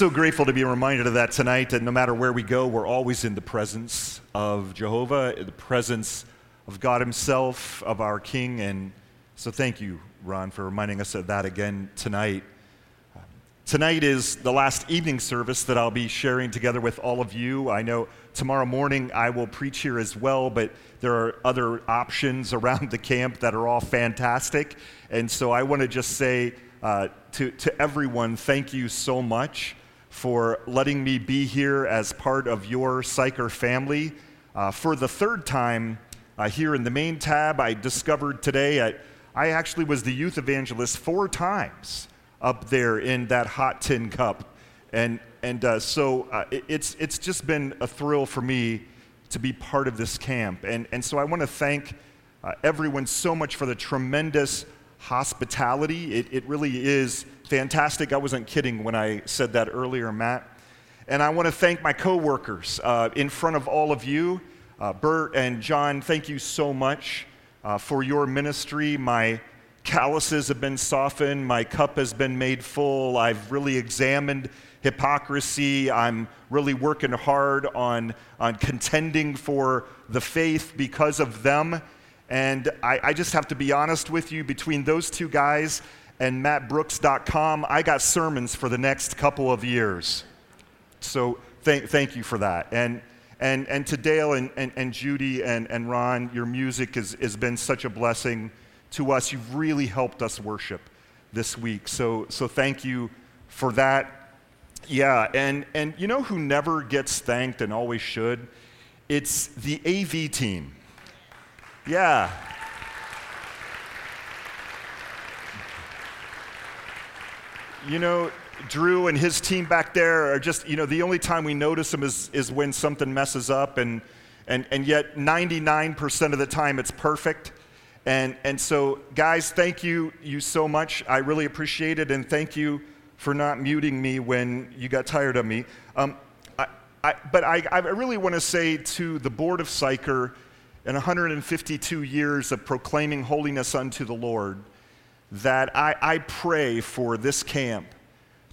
so grateful to be reminded of that tonight, that no matter where we go, we're always in the presence of Jehovah, the presence of God himself, of our King. And so thank you, Ron, for reminding us of that again tonight. Tonight is the last evening service that I'll be sharing together with all of you. I know tomorrow morning I will preach here as well, but there are other options around the camp that are all fantastic. And so I want to just say to everyone, thank you so much for letting me be here as part of your Psyker family. For the third time here in the main tab, I discovered today I actually was the youth evangelist 4 times. Up there in that hot tin cup, and so it's just been a thrill for me to be part of this camp, and so I want to thank everyone so much for the tremendous hospitality. It really is fantastic. I wasn't kidding when I said that earlier, Matt. And I want to thank my coworkers in front of all of you, Bert and John. Thank you so much for your ministry. My calluses have been softened, my cup has been made full, I've really examined hypocrisy, I'm really working hard on contending for the faith because of them, and I just have to be honest with you, between those 2 guys and mattbrooks.com, I got sermons for the next couple of years. So thank you for that. And to Dale and Judy and Ron, your music has been such a blessing to us. You've really helped us worship this week, so thank you for that. Yeah, and you know who never gets thanked and always should? It's the AV team. Yeah. You know, Drew and his team back there are just, you know, the only time we notice them is when something messes up, and yet 99% of the time it's perfect. And so, guys, thank you so much. I really appreciate it, and thank you for not muting me when you got tired of me. But I really want to say to the board of Psyker, in 152 years of proclaiming holiness unto the Lord, that I pray for this camp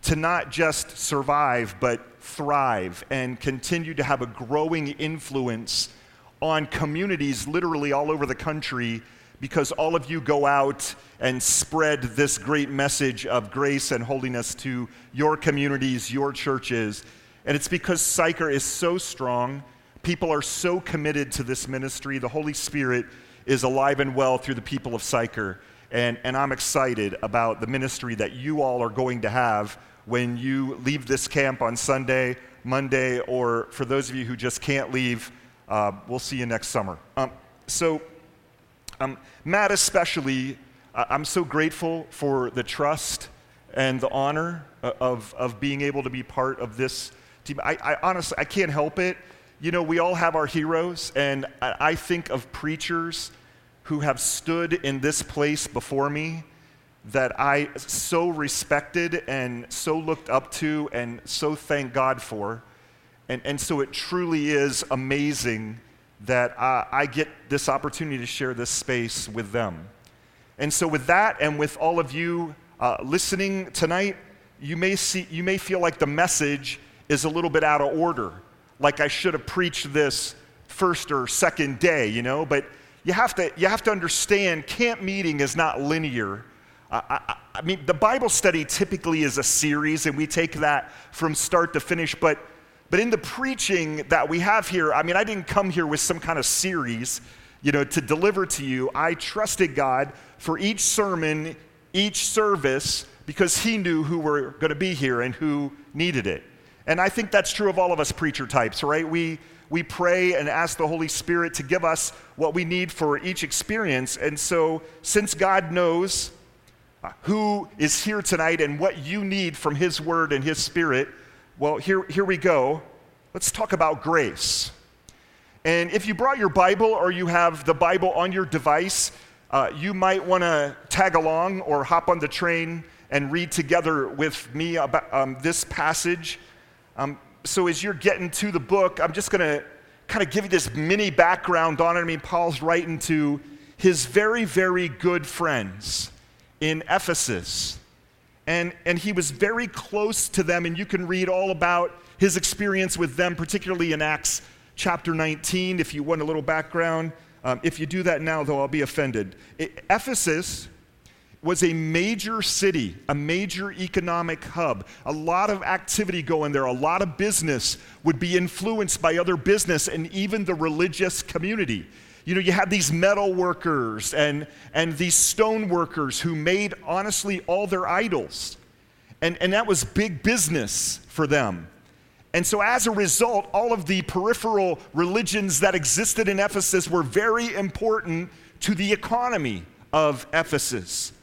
to not just survive, but thrive and continue to have a growing influence on communities literally all over the country, because all of you go out and spread this great message of grace and holiness to your communities, your churches. And it's because Psyker is so strong, people are so committed to this ministry, the Holy Spirit is alive and well through the people of Psyker. And I'm excited about the ministry that you all are going to have when you leave this camp on Sunday, Monday, or for those of you who just can't leave, we'll see you next summer. Matt especially, I'm so grateful for the trust and the honor of being able to be part of this team. I honestly, I can't help it. You know, we all have our heroes, and I think of preachers who have stood in this place before me that I so respected and so looked up to and so thank God for. And so it truly is amazing that I get this opportunity to share this space with them. And so with that, and with all of you listening tonight, you may feel like the message is a little bit out of order, like I should have preached this first or second day, you know, but you have to understand, camp meeting is not linear. I mean, the Bible study typically is a series, and we take that from start to finish, but in the preaching that we have here, I mean, I didn't come here with some kind of series, you know, to deliver to you. I trusted God for each sermon, each service, because he knew who were going to be here and who needed it. And I think that's true of all of us preacher types, right? We pray and ask the Holy Spirit to give us what we need for each experience. And so, since God knows who is here tonight and what you need from his word and his spirit, well, here we go. Let's talk about grace. And if you brought your Bible or you have the Bible on your device, you might want to tag along or hop on the train and read together with me about this passage. So as you're getting to the book, I'm just going to kind of give you this mini background on it. I mean, Paul's writing to his very, very good friends in Ephesus. and he was very close to them, and you can read all about his experience with them, particularly in Acts chapter 19, if you want a little background. If you do that now, though, I'll be offended. Ephesus was a major city, a major economic hub. A lot of activity going there. A lot of business would be influenced by other business and even the religious community. You know, you had these metal workers and these stone workers who made, honestly, all their idols. And that was big business for them. And so as a result, all of the peripheral religions that existed in Ephesus were very important to the economy of Ephesus.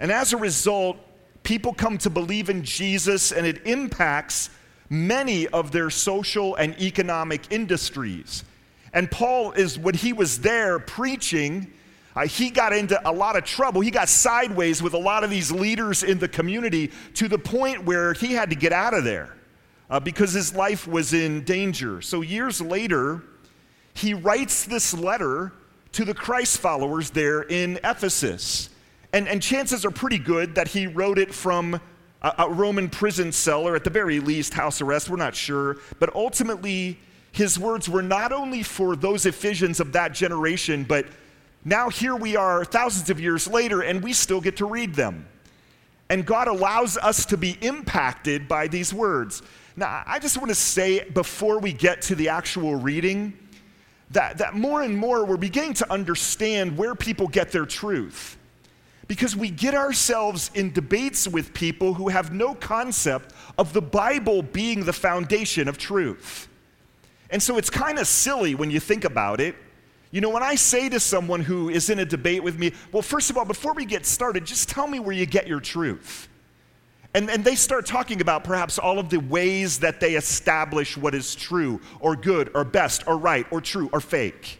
And as a result, people come to believe in Jesus, and it impacts many of their social and economic industries. And Paul is, when he was there preaching, he got into a lot of trouble. He got sideways with a lot of these leaders in the community to the point where he had to get out of there because his life was in danger. So years later, he writes this letter to the Christ followers there in Ephesus. And chances are pretty good that he wrote it from a Roman prison cell, or at the very least house arrest, we're not sure. But ultimately, his words were not only for those Ephesians of that generation, but now here we are thousands of years later, and we still get to read them. And God allows us to be impacted by these words. Now, I just want to say before we get to the actual reading, that more and more we're beginning to understand where people get their truth. Because we get ourselves in debates with people who have no concept of the Bible being the foundation of truth. And so it's kind of silly when you think about it. You know, when I say to someone who is in a debate with me, well, first of all, before we get started, just tell me where you get your truth. And they start talking about perhaps all of the ways that they establish what is true or good or best or right or true or fake.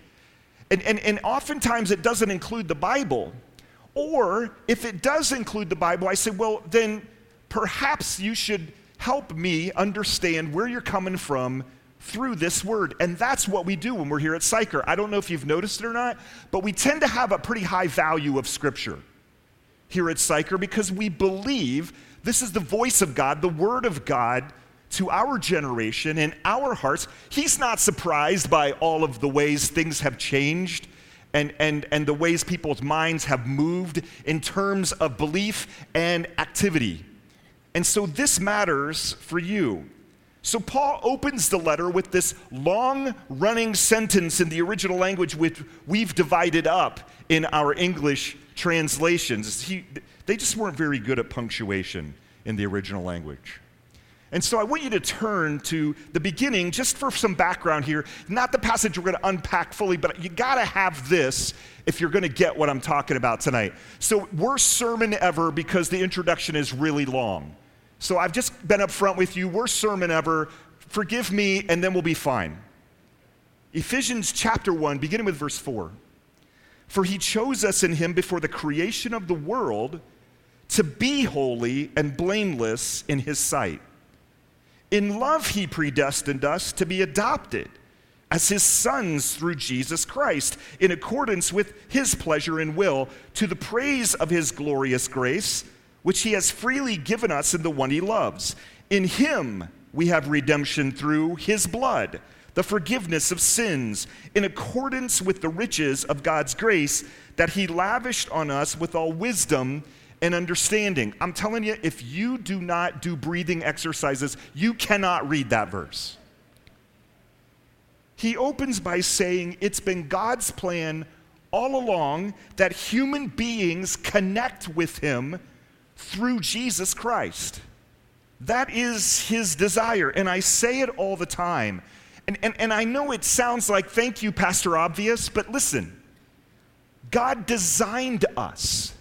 And oftentimes it doesn't include the Bible. Or if it does include the Bible, I say, well, then perhaps you should help me understand where you're coming from through this word. And that's what we do when we're here at Psyker. I don't know if you've noticed it or not, but we tend to have a pretty high value of Scripture here at Psyker because we believe this is the voice of God, the word of God to our generation and our hearts. He's not surprised by all of the ways things have changed and the ways people's minds have moved in terms of belief and activity. And so this matters for you. So Paul opens the letter with this long-running sentence in the original language, which we've divided up in our English translations. They just weren't very good at punctuation in the original language. And so I want you to turn to the beginning just for some background here. Not the passage we're going to unpack fully, but you got to have this if you're going to get what I'm talking about tonight. So worst sermon ever because the introduction is really long. So I've just been up front with you, worst sermon ever, forgive me, and then we'll be fine. Ephesians chapter 1, beginning with verse 4. For he chose us in him before the creation of the world to be holy and blameless in his sight. In love he predestined us to be adopted as his sons through Jesus Christ, in accordance with his pleasure and will, to the praise of his glorious grace, which he has freely given us in the one he loves. In him we have redemption through his blood, the forgiveness of sins, in accordance with the riches of God's grace that he lavished on us with all wisdom and understanding. I'm telling you, if you do not do breathing exercises, you cannot read that verse. He opens by saying it's been God's plan all along that human beings connect with him through Jesus Christ. That is his desire, and I say it all the time. And I know it sounds like, thank you, Pastor Obvious, but listen, God designed us,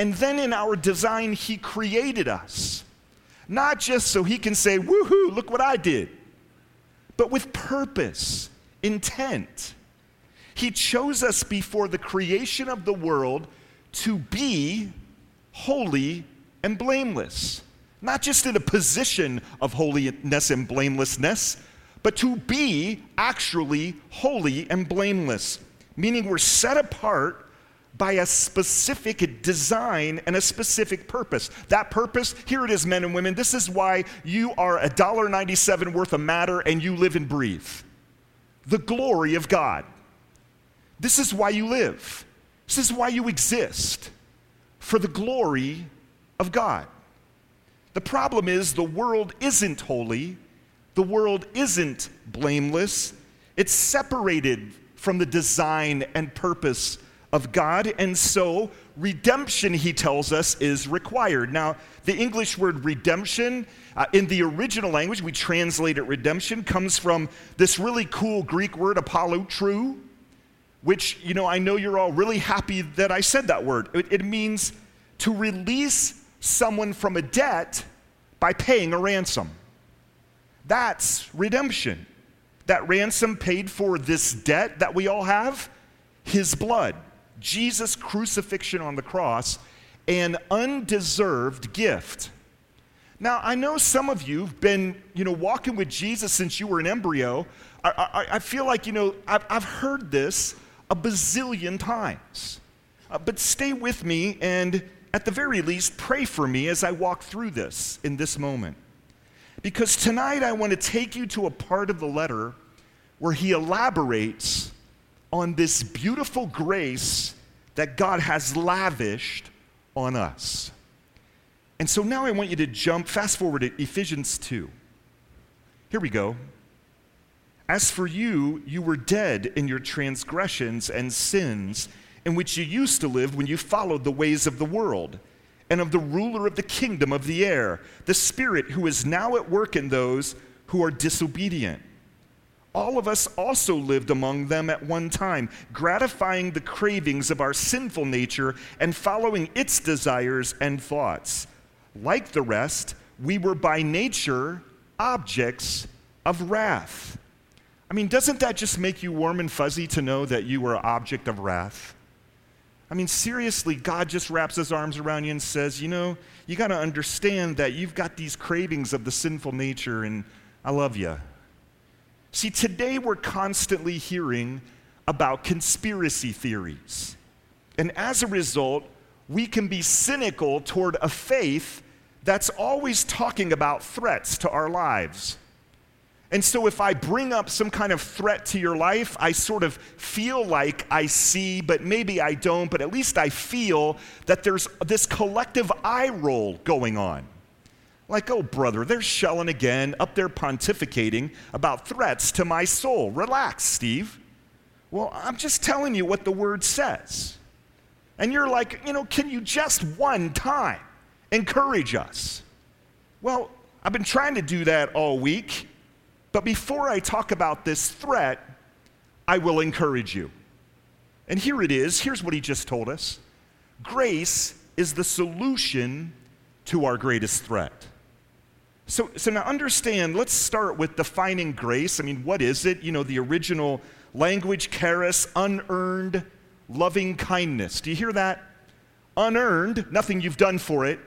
and then in our design, he created us, not just so he can say, woohoo, look what I did, but with purpose, intent. He chose us before the creation of the world to be holy and blameless, not just in a position of holiness and blamelessness, but to be actually holy and blameless, meaning we're set apart by a specific design and a specific purpose. That purpose, here it is, men and women, this is why you are $1.97 worth of matter and you live and breathe. The glory of God. This is why you live. This is why you exist, for the glory of God. The problem is the world isn't holy. The world isn't blameless. It's separated from the design and purpose of God, and so redemption, he tells us, is required. Now, the English word redemption, in the original language, we translate it redemption, comes from this really cool Greek word, apolotrou, which, you know, I know you're all really happy that I said that word. It means to release someone from a debt by paying a ransom. That's redemption. That ransom paid for this debt that we all have, his blood. Jesus' crucifixion on the cross, an undeserved gift. Now, I know some of you have been, you know, walking with Jesus since you were an embryo. I feel like, you know, I've heard this a bazillion times. But stay with me and, at the very least, pray for me as I walk through this in this moment. Because tonight I want to take you to a part of the letter where he elaborates on this beautiful grace that God has lavished on us. And so now I want you to fast forward to Ephesians 2. Here we go. As for you, you were dead in your transgressions and sins in which you used to live when you followed the ways of the world and of the ruler of the kingdom of the air, the spirit who is now at work in those who are disobedient. All of us also lived among them at one time, gratifying the cravings of our sinful nature and following its desires and thoughts. Like the rest, we were by nature objects of wrath. I mean, doesn't that just make you warm and fuzzy to know that you were an object of wrath? I mean, seriously, God just wraps his arms around you and says, you know, you got to understand that you've got these cravings of the sinful nature, and I love you. See, today we're constantly hearing about conspiracy theories. And as a result, we can be cynical toward a faith that's always talking about threats to our lives. And so if I bring up some kind of threat to your life, I sort of feel like I see, but maybe I don't, but at least I feel that there's this collective eye roll going on. Like, oh, brother, they're shelling again, up there pontificating about threats to my soul. Relax, Steve. Well, I'm just telling you what the word says. And you're like, you know, can you just one time encourage us? Well, I've been trying to do that all week, but before I talk about this threat, I will encourage you. And here it is. Here's what he just told us. Grace is the solution to our greatest threat. So now understand, let's start with defining grace. I mean, what is it? You know, the original language, charis, unearned loving kindness. Do you hear that? Unearned, nothing you've done for it.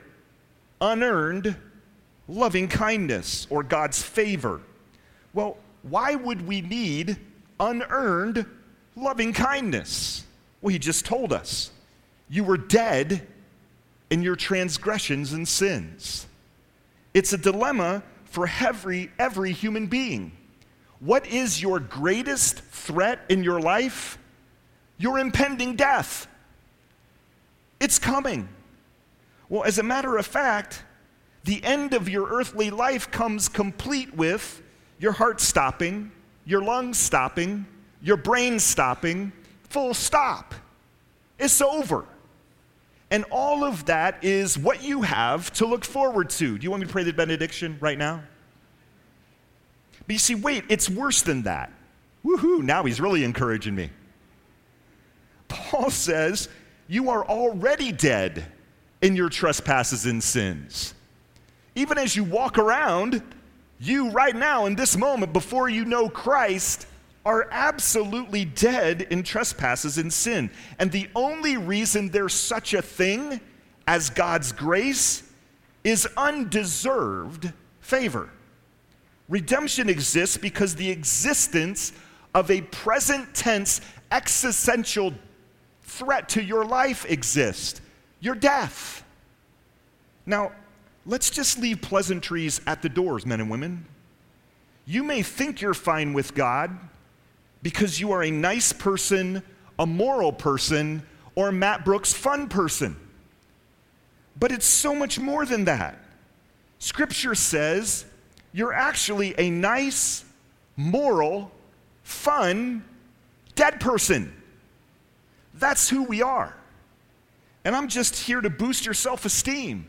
Unearned loving kindness, or God's favor. Well, why would we need unearned loving kindness? Well, he just told us. You were dead in your transgressions and sins. It's a dilemma for every human being. What is your greatest threat in your life? Your impending death. It's coming. Well, as a matter of fact, the end of your earthly life comes complete with your heart stopping, your lungs stopping, your brain stopping, full stop. It's over. And all of that is what you have to look forward to. Do you want me to pray the benediction right now? But you see, wait, it's worse than that. Woohoo, now he's really encouraging me. Paul says, you are already dead in your trespasses and sins. Even as you walk around, you right now in this moment, before you know Christ, are absolutely dead in trespasses and sin. And the only reason there's such a thing as God's grace is undeserved favor. Redemption exists because the existence of a present tense existential threat to your life exist? Your death. Now, let's just leave pleasantries at the doors, men and women. You may think you're fine with God because you are a nice person, a moral person, or Matt Brooks' fun person. But it's so much more than that. Scripture says you're actually a nice, moral, fun, dead person. That's who we are. And I'm just here to boost your self-esteem.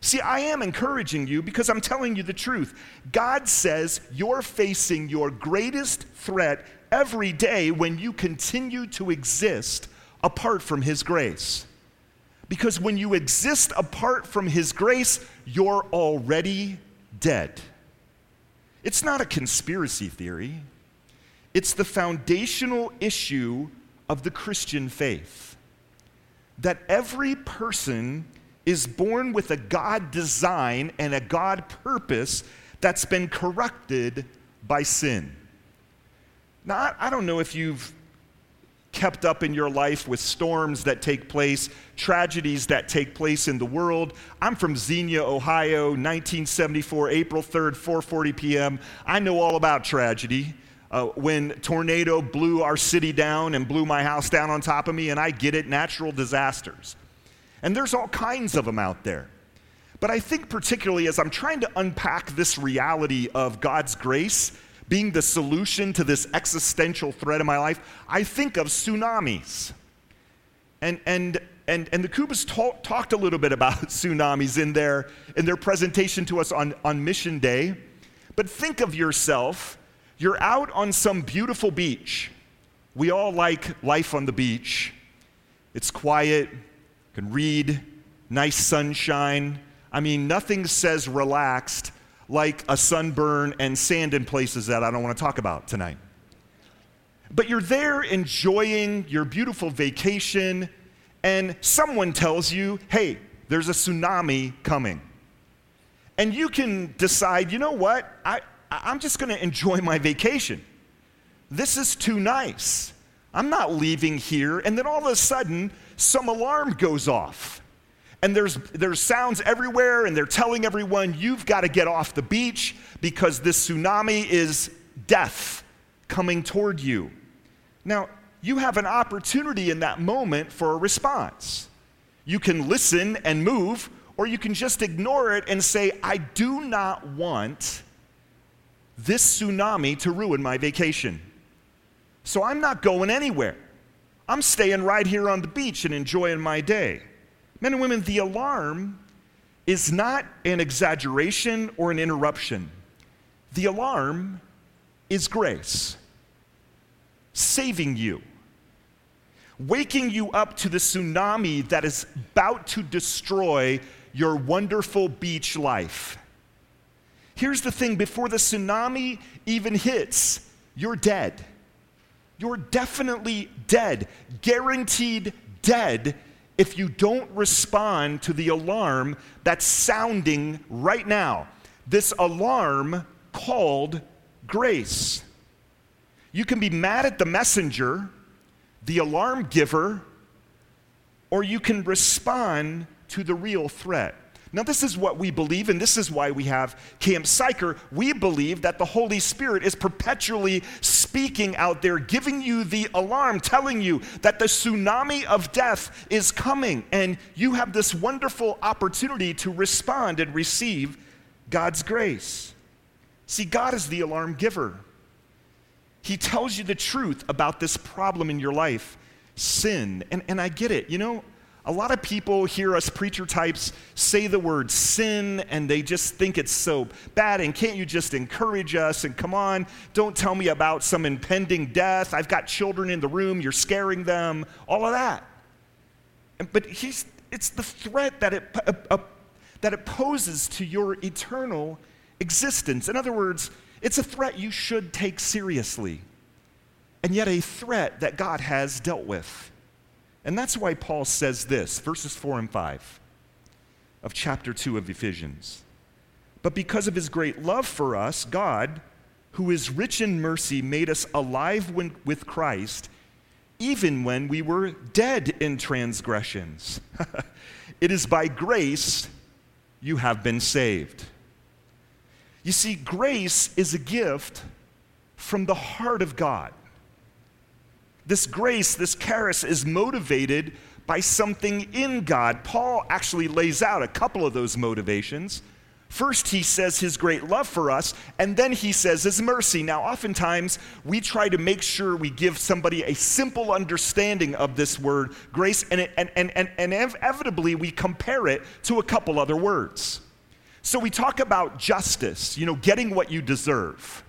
See, I am encouraging you because I'm telling you the truth. God says you're facing your greatest threat every day when you continue to exist apart from His grace. Because when you exist apart from His grace, you're already dead. It's not a conspiracy theory. It's the foundational issue of the Christian faith, that every person is born with a God design and a God purpose that's been corrupted by sin. Now, I don't know if you've kept up in your life with storms that take place, tragedies that take place in the world. I'm from Xenia, Ohio, 1974, April 3rd, 4:40 p.m. I know all about tragedy. When tornado blew our city down and blew my house down on top of me, and I get it, natural disasters. And there's all kinds of them out there. But I think particularly as I'm trying to unpack this reality of God's grace being the solution to this existential threat in my life, I think of tsunamis. And the Cubans talked a little bit about tsunamis in their presentation to us on Mission Day. But think of yourself. You're out on some beautiful beach. We all like life on the beach. It's quiet, you can read, nice sunshine. I mean, nothing says relaxed like a sunburn and sand in places that I don't want to talk about tonight. But you're there enjoying your beautiful vacation, and someone tells you, hey, there's a tsunami coming. And you can decide, you know what? I'm just going to enjoy my vacation. This is too nice. I'm not leaving here. And then all of a sudden, some alarm goes off. And there's sounds everywhere, and they're telling everyone, you've got to get off the beach because this tsunami is death coming toward you. Now, you have an opportunity in that moment for a response. You can listen and move, or you can just ignore it and say, I do not want this tsunami to ruin my vacation. So I'm not going anywhere. I'm staying right here on the beach and enjoying my day. Men and women, the alarm is not an exaggeration or an interruption. The alarm is grace, saving you, waking you up to the tsunami that is about to destroy your wonderful beach life. Here's the thing, before the tsunami even hits, you're dead. You're definitely dead, guaranteed dead, if you don't respond to the alarm that's sounding right now. This alarm called grace. You can be mad at the messenger, the alarm giver, or you can respond to the real threat. Now, this is what we believe, and this is why we have Camp Psyker. We believe that the Holy Spirit is perpetually speaking out there, giving you the alarm, telling you that the tsunami of death is coming, and you have this wonderful opportunity to respond and receive God's grace. See, God is the alarm giver. He tells you the truth about this problem in your life, sin. And I get it, you know. A lot of people hear us preacher types say the word sin, and they just think it's so bad, and can't you just encourage us, and come on, don't tell me about some impending death, I've got children in the room, you're scaring them, all of that. But it's the threat that it poses to your eternal existence. In other words, it's a threat you should take seriously, and yet a threat that God has dealt with. And that's why Paul says this, verses 4 and 5 of chapter 2 of Ephesians. But because of his great love for us, God, who is rich in mercy, made us alive with Christ, even when we were dead in transgressions. It is by grace you have been saved. You see, grace is a gift from the heart of God. This grace, this charis, is motivated by something in God. Paul actually lays out a couple of those motivations. First, he says his great love for us, and then he says his mercy. Now, oftentimes, we try to make sure we give somebody a simple understanding of this word, grace, and inevitably we compare it to a couple other words. So we talk about justice, getting what you deserve.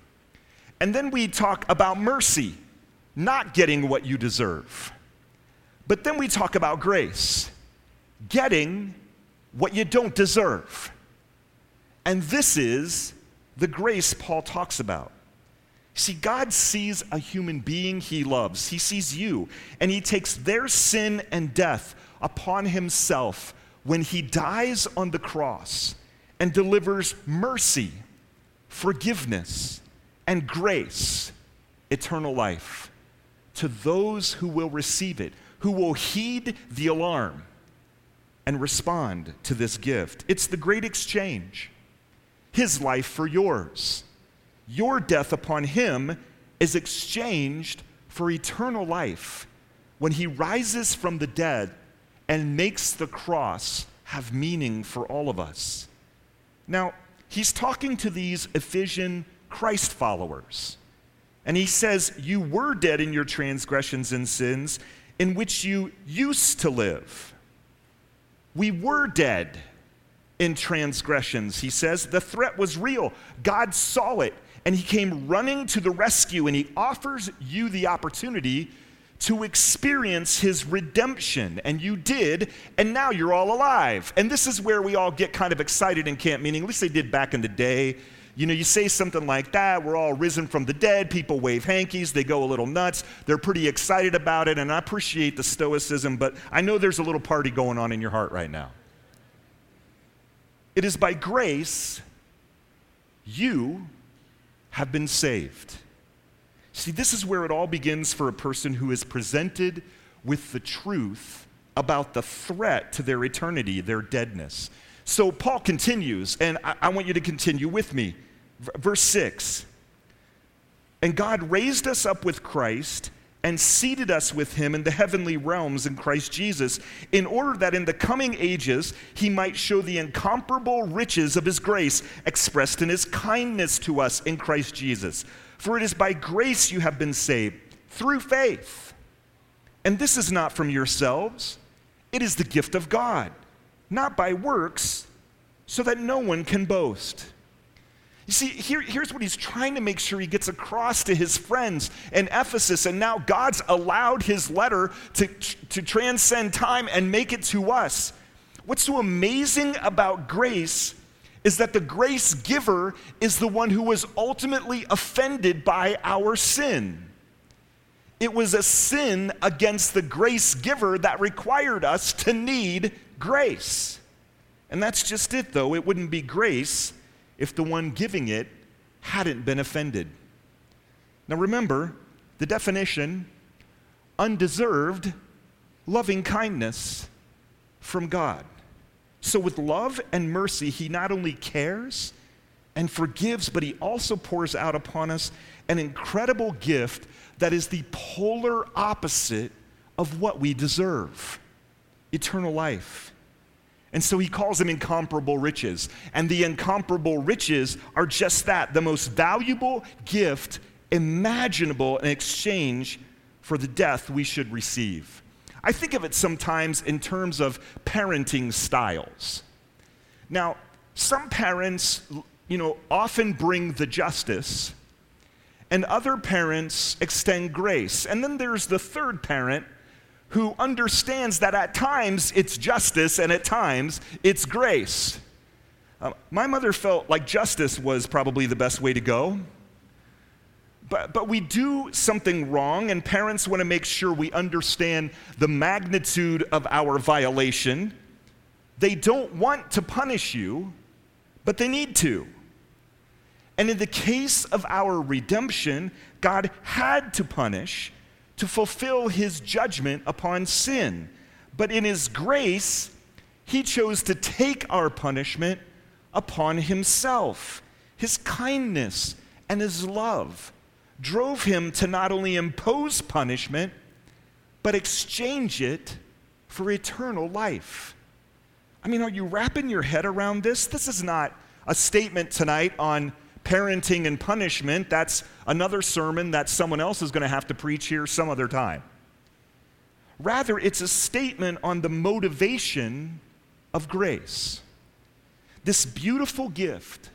And then we talk about mercy, not getting what you deserve. But then we talk about grace, getting what you don't deserve. And this is the grace Paul talks about. See, God sees a human being he loves. He sees you, and he takes their sin and death upon himself when he dies on the cross and delivers mercy, forgiveness, and grace, eternal life, to those who will receive it, who will heed the alarm and respond to this gift. It's the great exchange. His life for yours. Your death upon him is exchanged for eternal life when he rises from the dead and makes the cross have meaning for all of us. Now, he's talking to these Ephesian Christ followers, and he says, you were dead in your transgressions and sins in which you used to live. We were dead in transgressions, he says. The threat was real. God saw it, and he came running to the rescue, and he offers you the opportunity to experience his redemption, and you did, and now you're all alive. And this is where we all get kind of excited in camp meeting, at least they did back in the day. You say something like that, we're all risen from the dead, people wave hankies, they go a little nuts, they're pretty excited about it, and I appreciate the stoicism, but I know there's a little party going on in your heart right now. It is by grace you have been saved. See, this is where it all begins for a person who is presented with the truth about the threat to their eternity, their deadness. So Paul continues, and I want you to continue with me. Verse 6, and God raised us up with Christ and seated us with him in the heavenly realms in Christ Jesus, in order that in the coming ages he might show the incomparable riches of his grace expressed in his kindness to us in Christ Jesus. For it is by grace you have been saved, through faith. And this is not from yourselves, it is the gift of God, not by works, so that no one can boast. You see, here's what he's trying to make sure he gets across to his friends in Ephesus, and now God's allowed his letter to transcend time and make it to us. What's so amazing about grace is that the grace giver is the one who was ultimately offended by our sin. It was a sin against the grace giver that required us to need grace. And that's just it, though. It wouldn't be grace if the one giving it hadn't been offended. Now remember, the definition, undeserved loving kindness from God. So with love and mercy, he not only cares and forgives, but he also pours out upon us an incredible gift that is the polar opposite of what we deserve, eternal life. And so he calls them incomparable riches. And the incomparable riches are just that, the most valuable gift imaginable in exchange for the death we should receive. I think of it sometimes in terms of parenting styles. Now, some parents, often bring the justice, and other parents extend grace. And then there's the third parent who understands that at times it's justice and at times it's grace. My mother felt like justice was probably the best way to go. But we do something wrong, and parents want to make sure we understand the magnitude of our violation. They don't want to punish you, but they need to. And in the case of our redemption, God had to punish to fulfill his judgment upon sin. But in his grace, he chose to take our punishment upon himself. His kindness and his love drove him to not only impose punishment, but exchange it for eternal life. I mean, are you wrapping your head around this? This is not a statement tonight on parenting and punishment. That's another sermon that someone else is going to have to preach here some other time. Rather, it's a statement on the motivation of grace. This beautiful gift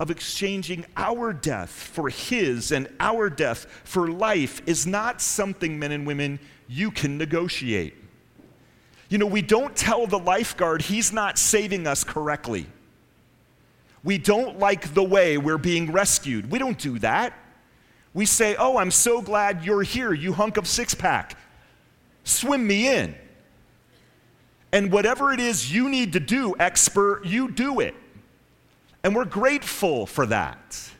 of exchanging our death for his and our death for life is not something, men and women, you can negotiate. You know, we don't tell the lifeguard he's not saving us correctly. We don't like the way we're being rescued. We don't do that. We say, oh, I'm so glad you're here, you hunk of six-pack. Swim me in. And whatever it is you need to do, expert, you do it. And we're grateful for that.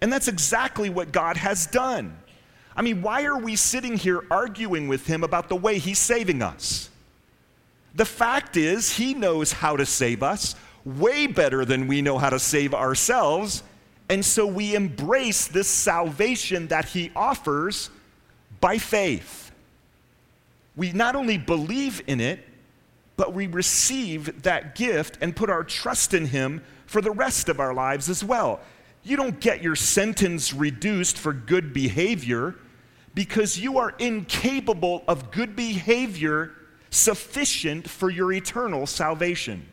And that's exactly what God has done. I mean, why are we sitting here arguing with him about the way he's saving us? The fact is, he knows how to save us way better than we know how to save ourselves. And so we embrace this salvation that he offers by faith. We not only believe in it, but we receive that gift and put our trust in him for the rest of our lives as well. You don't get your sentence reduced for good behavior, because you are incapable of good behavior sufficient for your eternal salvation.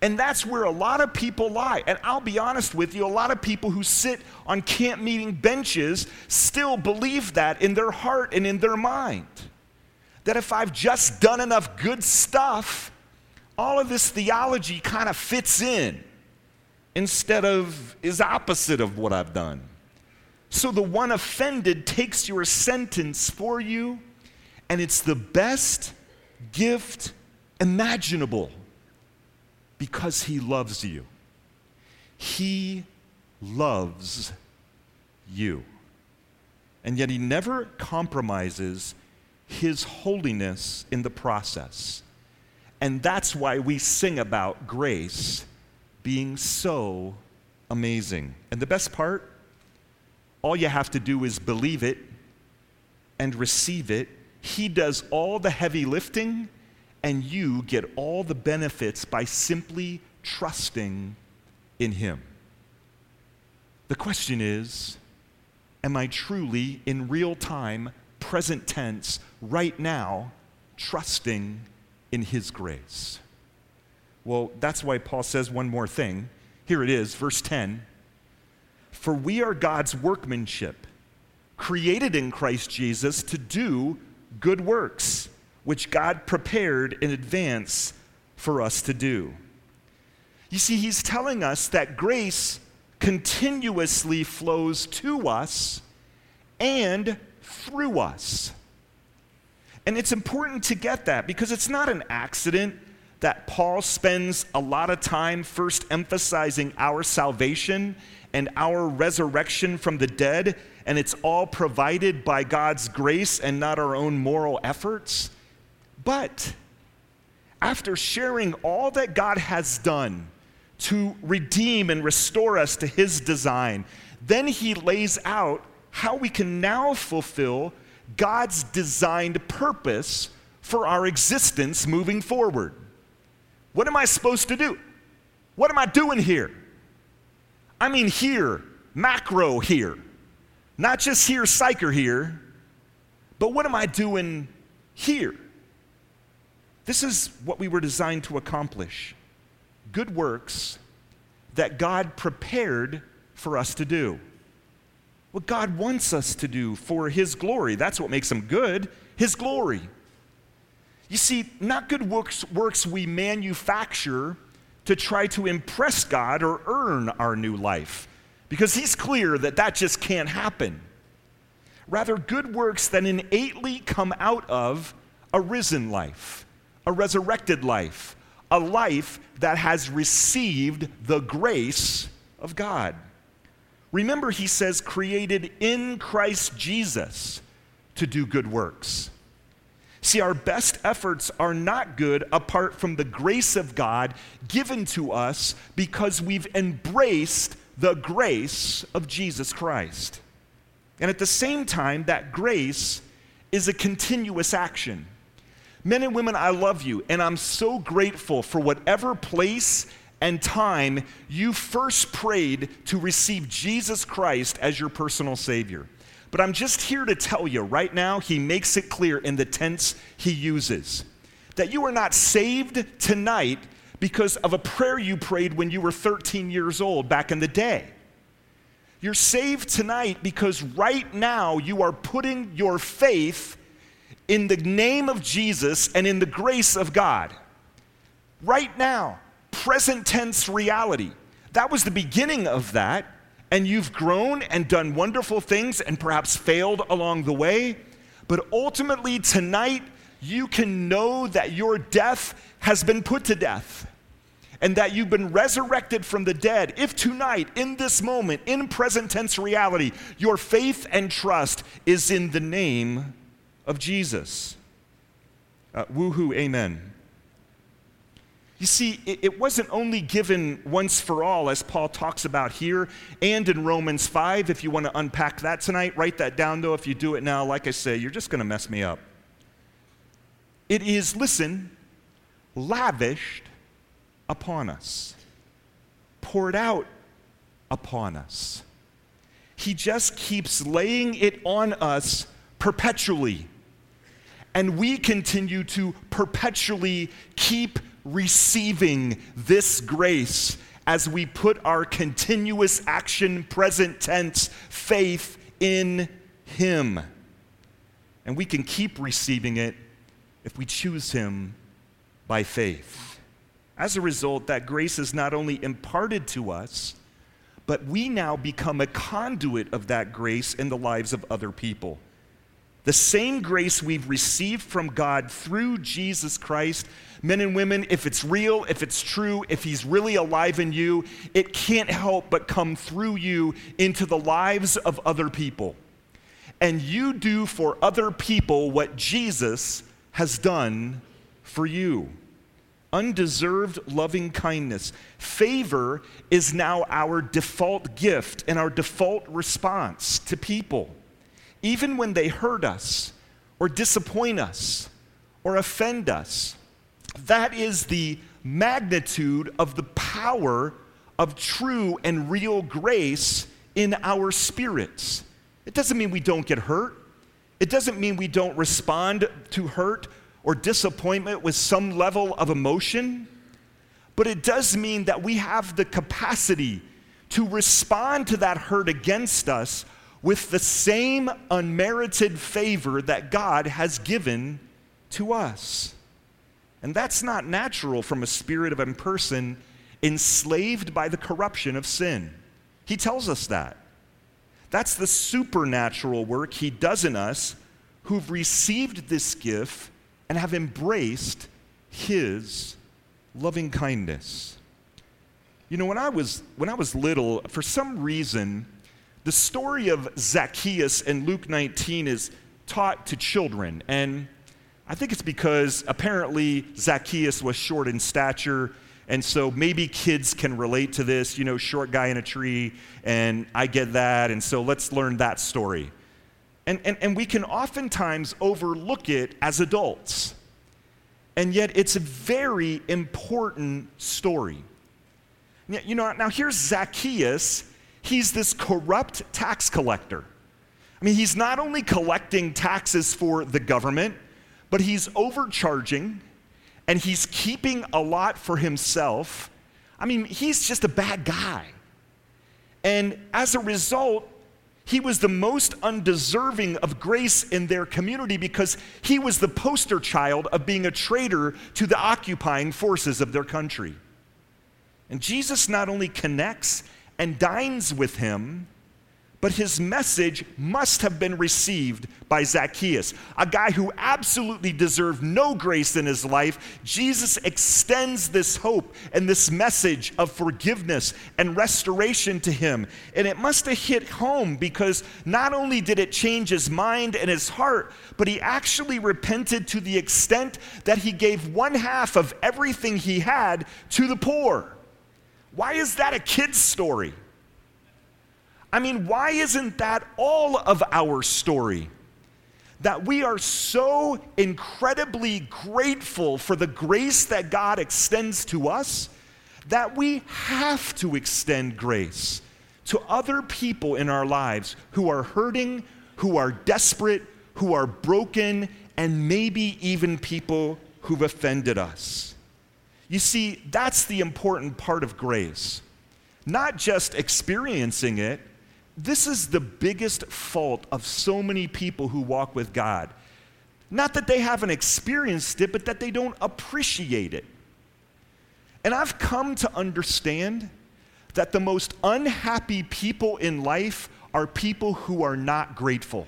And that's where a lot of people lie. And I'll be honest with you, a lot of people who sit on camp meeting benches still believe that in their heart and in their mind. That if I've just done enough good stuff, all of this theology kind of fits in instead of is opposite of what I've done. So the one offended takes your sentence for you, and it's the best gift imaginable. Because he loves you. He loves you. And yet he never compromises his holiness in the process. And that's why we sing about grace being so amazing. And the best part, all you have to do is believe it and receive it. He does all the heavy lifting, and you get all the benefits by simply trusting in him. The question is, am I truly, in real time, present tense, right now, trusting in his grace? Well, that's why Paul says one more thing. Here it is, verse 10. For we are God's workmanship, created in Christ Jesus to do good works, which God prepared in advance for us to do. You see, he's telling us that grace continuously flows to us and through us. And it's important to get that, because it's not an accident that Paul spends a lot of time first emphasizing our salvation and our resurrection from the dead, and it's all provided by God's grace and not our own moral efforts. But after sharing all that God has done to redeem and restore us to his design, then he lays out how we can now fulfill God's designed purpose for our existence moving forward. What am I supposed to do? What am I doing here? I mean here, macro here. Not just here, psyker here, but what am I doing here? This is what we were designed to accomplish. Good works that God prepared for us to do. What God wants us to do for his glory. That's what makes them good, his glory. You see, not good works we manufacture to try to impress God or earn our new life. Because he's clear that just can't happen. Rather, good works that innately come out of a risen life. A resurrected life, a life that has received the grace of God. Remember, he says, created in Christ Jesus to do good works. See, our best efforts are not good apart from the grace of God given to us because we've embraced the grace of Jesus Christ. And at the same time, that grace is a continuous action. Men and women, I love you, and I'm so grateful for whatever place and time you first prayed to receive Jesus Christ as your personal Savior. But I'm just here to tell you right now, he makes it clear in the tense he uses, that you are not saved tonight because of a prayer you prayed when you were 13 years old back in the day. You're saved tonight because right now you are putting your faith in the name of Jesus and in the grace of God. Right now, present tense reality. That was the beginning of that, and you've grown and done wonderful things and perhaps failed along the way, but ultimately tonight you can know that your death has been put to death, and that you've been resurrected from the dead. If tonight, in this moment, in present tense reality, your faith and trust is in the name of Jesus. Woohoo, amen. You see, it wasn't only given once for all, as Paul talks about here, and in Romans 5, if you want to unpack that tonight, write that down though. If you do it now, like I say, you're just going to mess me up. It is, listen, lavished upon us, poured out upon us. He just keeps laying it on us perpetually, and we continue to perpetually keep receiving this grace as we put our continuous action, present tense, faith in him. And we can keep receiving it if we choose him by faith. As a result, that grace is not only imparted to us, but we now become a conduit of that grace in the lives of other people. The same grace we've received from God through Jesus Christ, men and women, if it's real, if it's true, if he's really alive in you, it can't help but come through you into the lives of other people. And you do for other people what Jesus has done for you. Undeserved loving kindness. Favor is now our default gift and our default response to people. Even when they hurt us or disappoint us or offend us, that is the magnitude of the power of true and real grace in our spirits. It doesn't mean we don't get hurt. It doesn't mean we don't respond to hurt or disappointment with some level of emotion, but it does mean that we have the capacity to respond to that hurt against us with the same unmerited favor that God has given to us. And that's not natural from a spirit of a person enslaved by the corruption of sin. He tells us that. That's the supernatural work he does in us who've received this gift and have embraced his loving kindness. You know, when I was little, for some reason, the story of Zacchaeus in Luke 19 is taught to children. And I think it's because apparently Zacchaeus was short in stature, and so maybe kids can relate to this, you know, short guy in a tree, and I get that, and so let's learn that story. And we can oftentimes overlook it as adults. And yet it's a very important story. You know, now here's Zacchaeus. He's this corrupt tax collector. I mean, he's not only collecting taxes for the government, but he's overcharging, and he's keeping a lot for himself. I mean, he's just a bad guy. And as a result, he was the most undeserving of grace in their community because he was the poster child of being a traitor to the occupying forces of their country. And Jesus not only connects and dines with him, But his message must have been received by Zacchaeus, a guy who absolutely deserved no grace in his life. Jesus extends this hope and this message of forgiveness and restoration to him. And it must have hit home, because not only did it change his mind and his heart, but he actually repented to the extent that he gave one half of everything he had to the poor. Why is that a kid's story? I mean, why isn't that all of our story? That we are so incredibly grateful for the grace that God extends to us, that we have to extend grace to other people in our lives who are hurting, who are desperate, who are broken, and maybe even people who've offended us. You see, that's the important part of grace. Not just experiencing it. This is the biggest fault of so many people who walk with God. Not that they haven't experienced it, but that they don't appreciate it. And I've come to understand that the most unhappy people in life are people who are not grateful.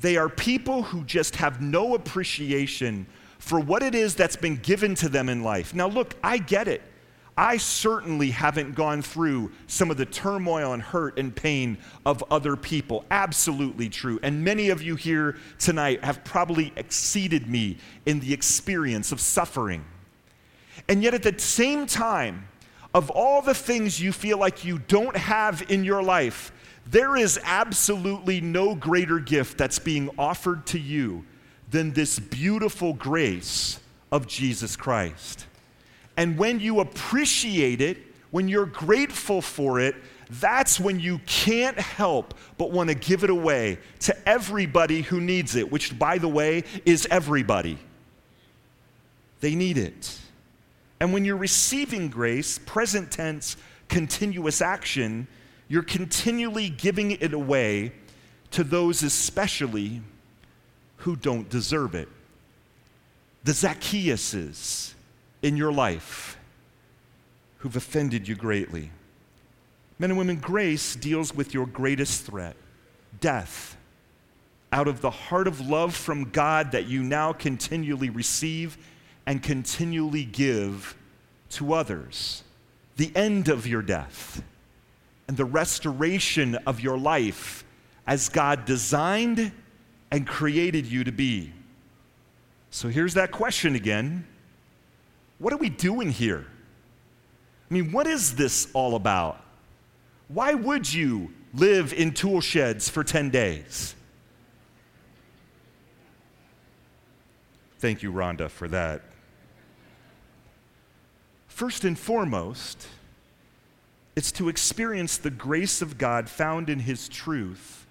They are people who just have no appreciation for what it is that's been given to them in life. Now look, I get it. I certainly haven't gone through some of the turmoil and hurt and pain of other people. Absolutely true. And many of you here tonight have probably exceeded me in the experience of suffering. And yet at the same time, of all the things you feel like you don't have in your life, there is absolutely no greater gift that's being offered to you than this beautiful grace of Jesus Christ. And when you appreciate it, when you're grateful for it, that's when you can't help but want to give it away to everybody who needs it, which, by the way, is everybody. They need it. And when you're receiving grace, present tense, continuous action, you're continually giving it away to those especially who don't deserve it. The Zacchaeuses in your life who've offended you greatly. Men and women, grace deals with your greatest threat, death, out of the heart of love from God that you now continually receive and continually give to others. The end of your death and the restoration of your life as God designed and created you to be. So here's that question again. What are we doing here? I mean, what is this all about? Why would you live in tool sheds for 10 days? Thank you, Rhonda, for that. First and foremost, it's to experience the grace of God found in His truth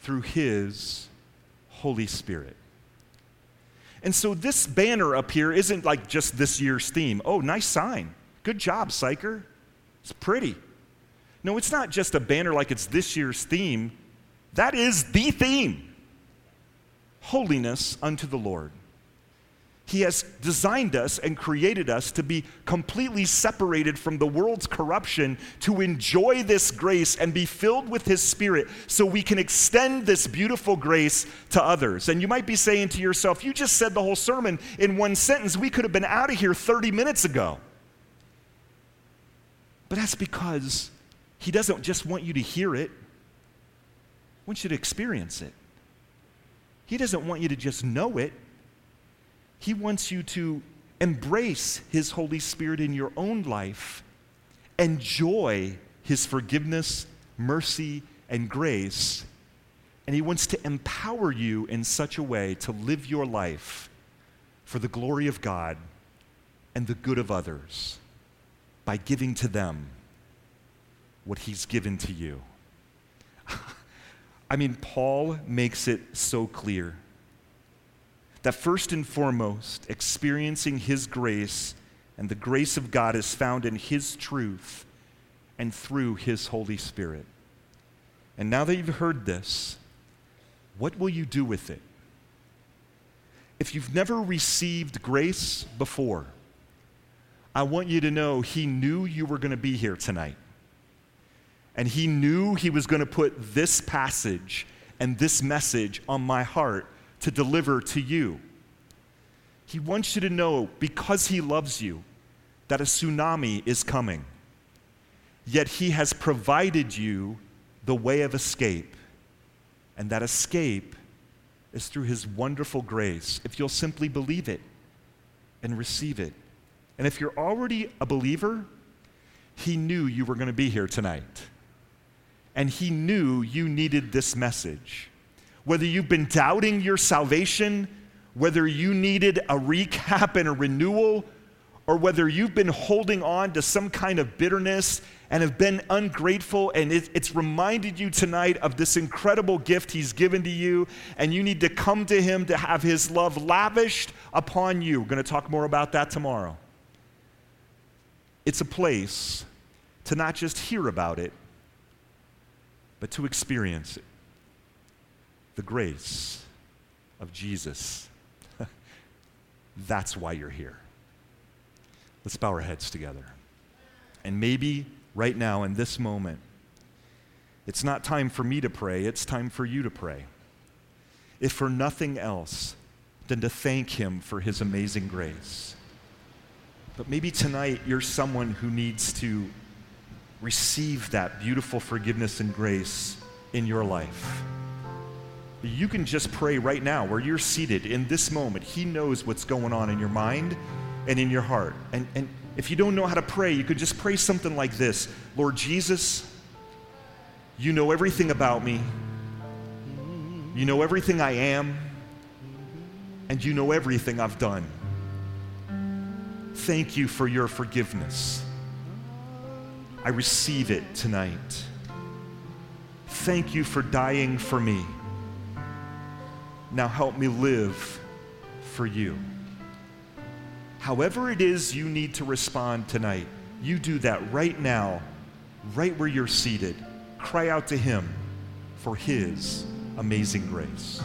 through His Holy Spirit. And so this banner up here isn't like just this year's theme. Oh, nice sign. Good job, Psyker. It's pretty. No, it's not just a banner like it's this year's theme. That is the theme. Holiness unto the Lord. He has designed us and created us to be completely separated from the world's corruption, to enjoy this grace and be filled with His Spirit so we can extend this beautiful grace to others. And you might be saying to yourself, you just said the whole sermon in one sentence. We could have been out of here 30 minutes ago. But that's because He doesn't just want you to hear it. He wants you to experience it. He doesn't want you to just know it. He wants you to embrace His Holy Spirit in your own life, enjoy His forgiveness, mercy, and grace, and He wants to empower you in such a way to live your life for the glory of God and the good of others by giving to them what He's given to you. I mean, Paul makes it so clear that first and foremost, experiencing His grace and the grace of God is found in His truth and through His Holy Spirit. And now that you've heard this, what will you do with it? If you've never received grace before, I want you to know He knew you were going to be here tonight. And he knew he was going to put this passage and this message on my heart to deliver to you. He wants you to know, because he loves you, that a tsunami is coming. Yet he has provided you the way of escape. And that escape is through his wonderful grace, if you'll simply believe it and receive it. And if you're already a believer, he knew you were going to be here tonight. And he knew you needed this message. Whether you've been doubting your salvation, whether you needed a recap and a renewal, or whether you've been holding on to some kind of bitterness and have been ungrateful, and it's reminded you tonight of this incredible gift he's given to you, and you need to come to him to have his love lavished upon you. We're going to talk more about that tomorrow. It's a place to not just hear about it, but to experience it. The grace of Jesus. That's why you're here. Let's bow our heads together. And maybe right now in this moment, it's not time for me to pray, it's time for you to pray. If for nothing else than to thank him for his amazing grace. But maybe tonight you're someone who needs to receive that beautiful forgiveness and grace in your life. You can just pray right now where you're seated in this moment. He knows what's going on in your mind and in your heart. And if you don't know how to pray, you could just pray something like this. Lord Jesus, you know everything about me. You know everything I am. And you know everything I've done. Thank you for your forgiveness. I receive it tonight. Thank you for dying for me. Now help me live for you. However it is you need to respond tonight, you do that right now, right where you're seated. Cry out to him for his amazing grace.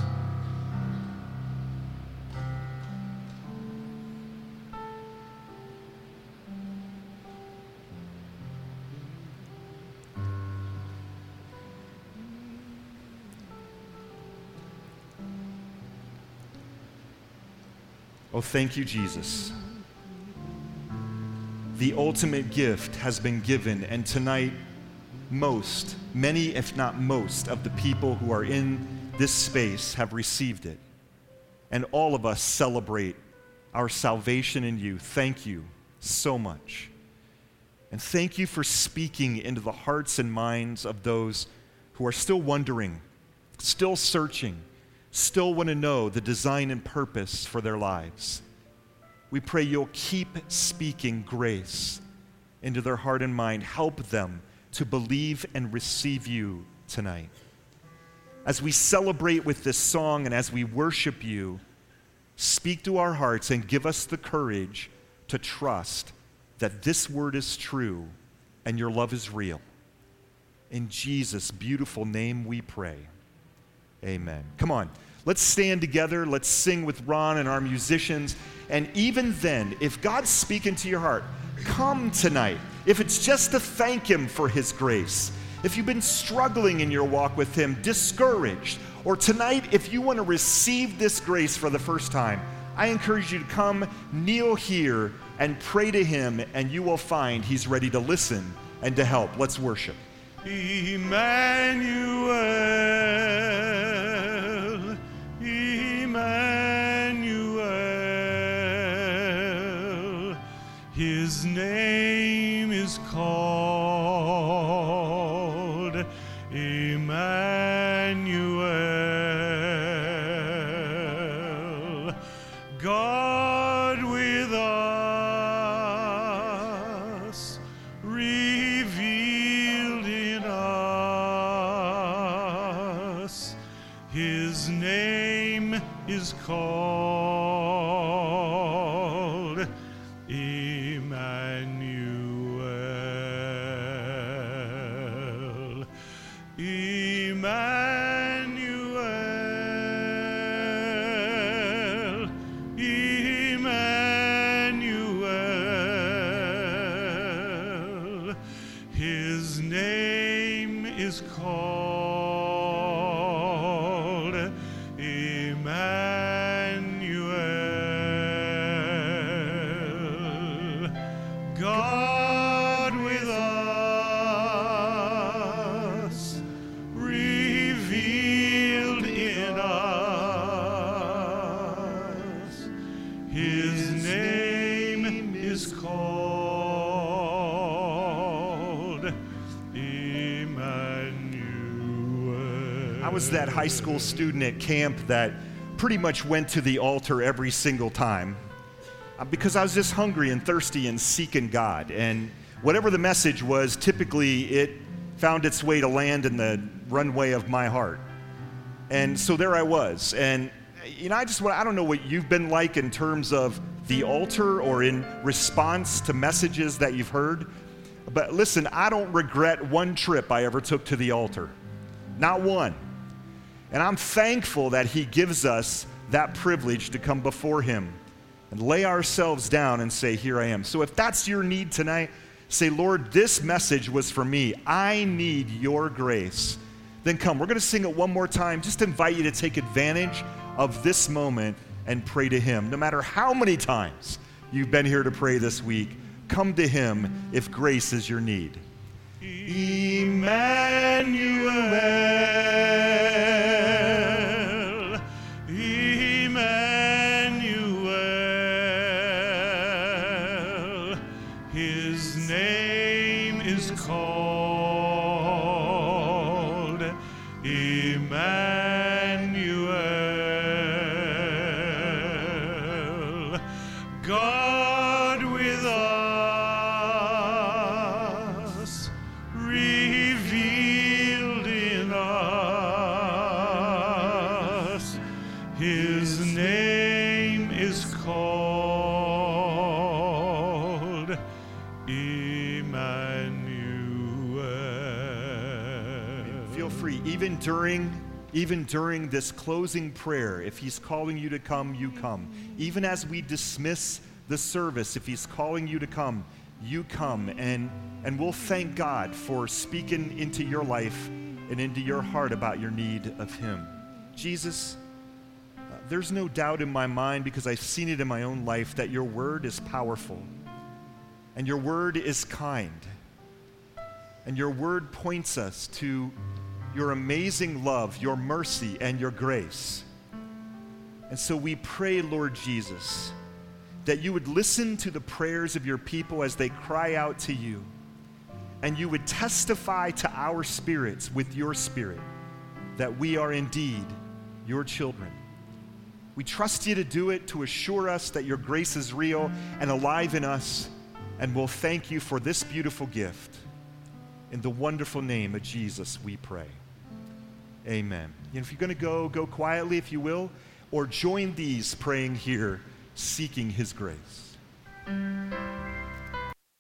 Oh, thank you, Jesus. The ultimate gift has been given, and tonight, many, if not most, of the people who are in this space have received it. And all of us celebrate our salvation in you. Thank you so much. And thank you for speaking into the hearts and minds of those who are still wondering, still searching, still want to know the design and purpose for their lives. We pray you'll keep speaking grace into their heart and mind. Help them to believe and receive you tonight. As we celebrate with this song and as we worship you, speak to our hearts and give us the courage to trust that this word is true and your love is real. In Jesus' beautiful name we pray. Amen. Come on, let's stand together. Let's sing with Ron and our musicians. And even then, if God's speaking to your heart, come tonight. If it's just to thank him for his grace, if you've been struggling in your walk with him, discouraged, or tonight, if you want to receive this grace for the first time, I encourage you to come, kneel here, and pray to him, and you will find he's ready to listen and to help. Let's worship. Emmanuel, Emmanuel, his name is called Emmanuel, God with us, is called Emmanuel. Emmanuel, Emmanuel, his name is called Emmanuel, God with us, revealed in us. His name is called Emmanuel. I was that high school student at camp that pretty much went to the altar every single time because I was just hungry and thirsty and seeking God. And whatever the message was, typically it found its way to land in the runway of my heart. And so there I was. And you know, I don't know what you've been like in terms of the altar or in response to messages that you've heard, but listen, I don't regret one trip I ever took to the altar, not one. And I'm thankful that he gives us that privilege to come before him and lay ourselves down and say, here I am. So if that's your need tonight, say, Lord, this message was for me. I need your grace. Then come. We're going to sing it one more time. Just invite you to take advantage of this moment and pray to him. No matter how many times you've been here to pray this week, come to him if grace is your need. Emmanuel, Emmanuel, his name is called Emmanuel, God with us, revealed in us. His name is called Emmanuel. Feel free, even during this closing prayer, if he's calling you to come, you come. Even as we dismiss the service, if he's calling you to come, you come. And we'll thank God for speaking into your life and into your heart about your need of him. Jesus, there's no doubt in my mind, because I've seen it in my own life, that your word is powerful and your word is kind. And your word points us to your amazing love, your mercy, and your grace. And so we pray, Lord Jesus, that you would listen to the prayers of your people as they cry out to you, and you would testify to our spirits with your spirit that we are indeed your children. We trust you to do it, to assure us that your grace is real and alive in us, and we'll thank you for this beautiful gift. In the wonderful name of Jesus, we pray. Amen. And if you're going to go quietly if you will, or join these praying here, seeking his grace.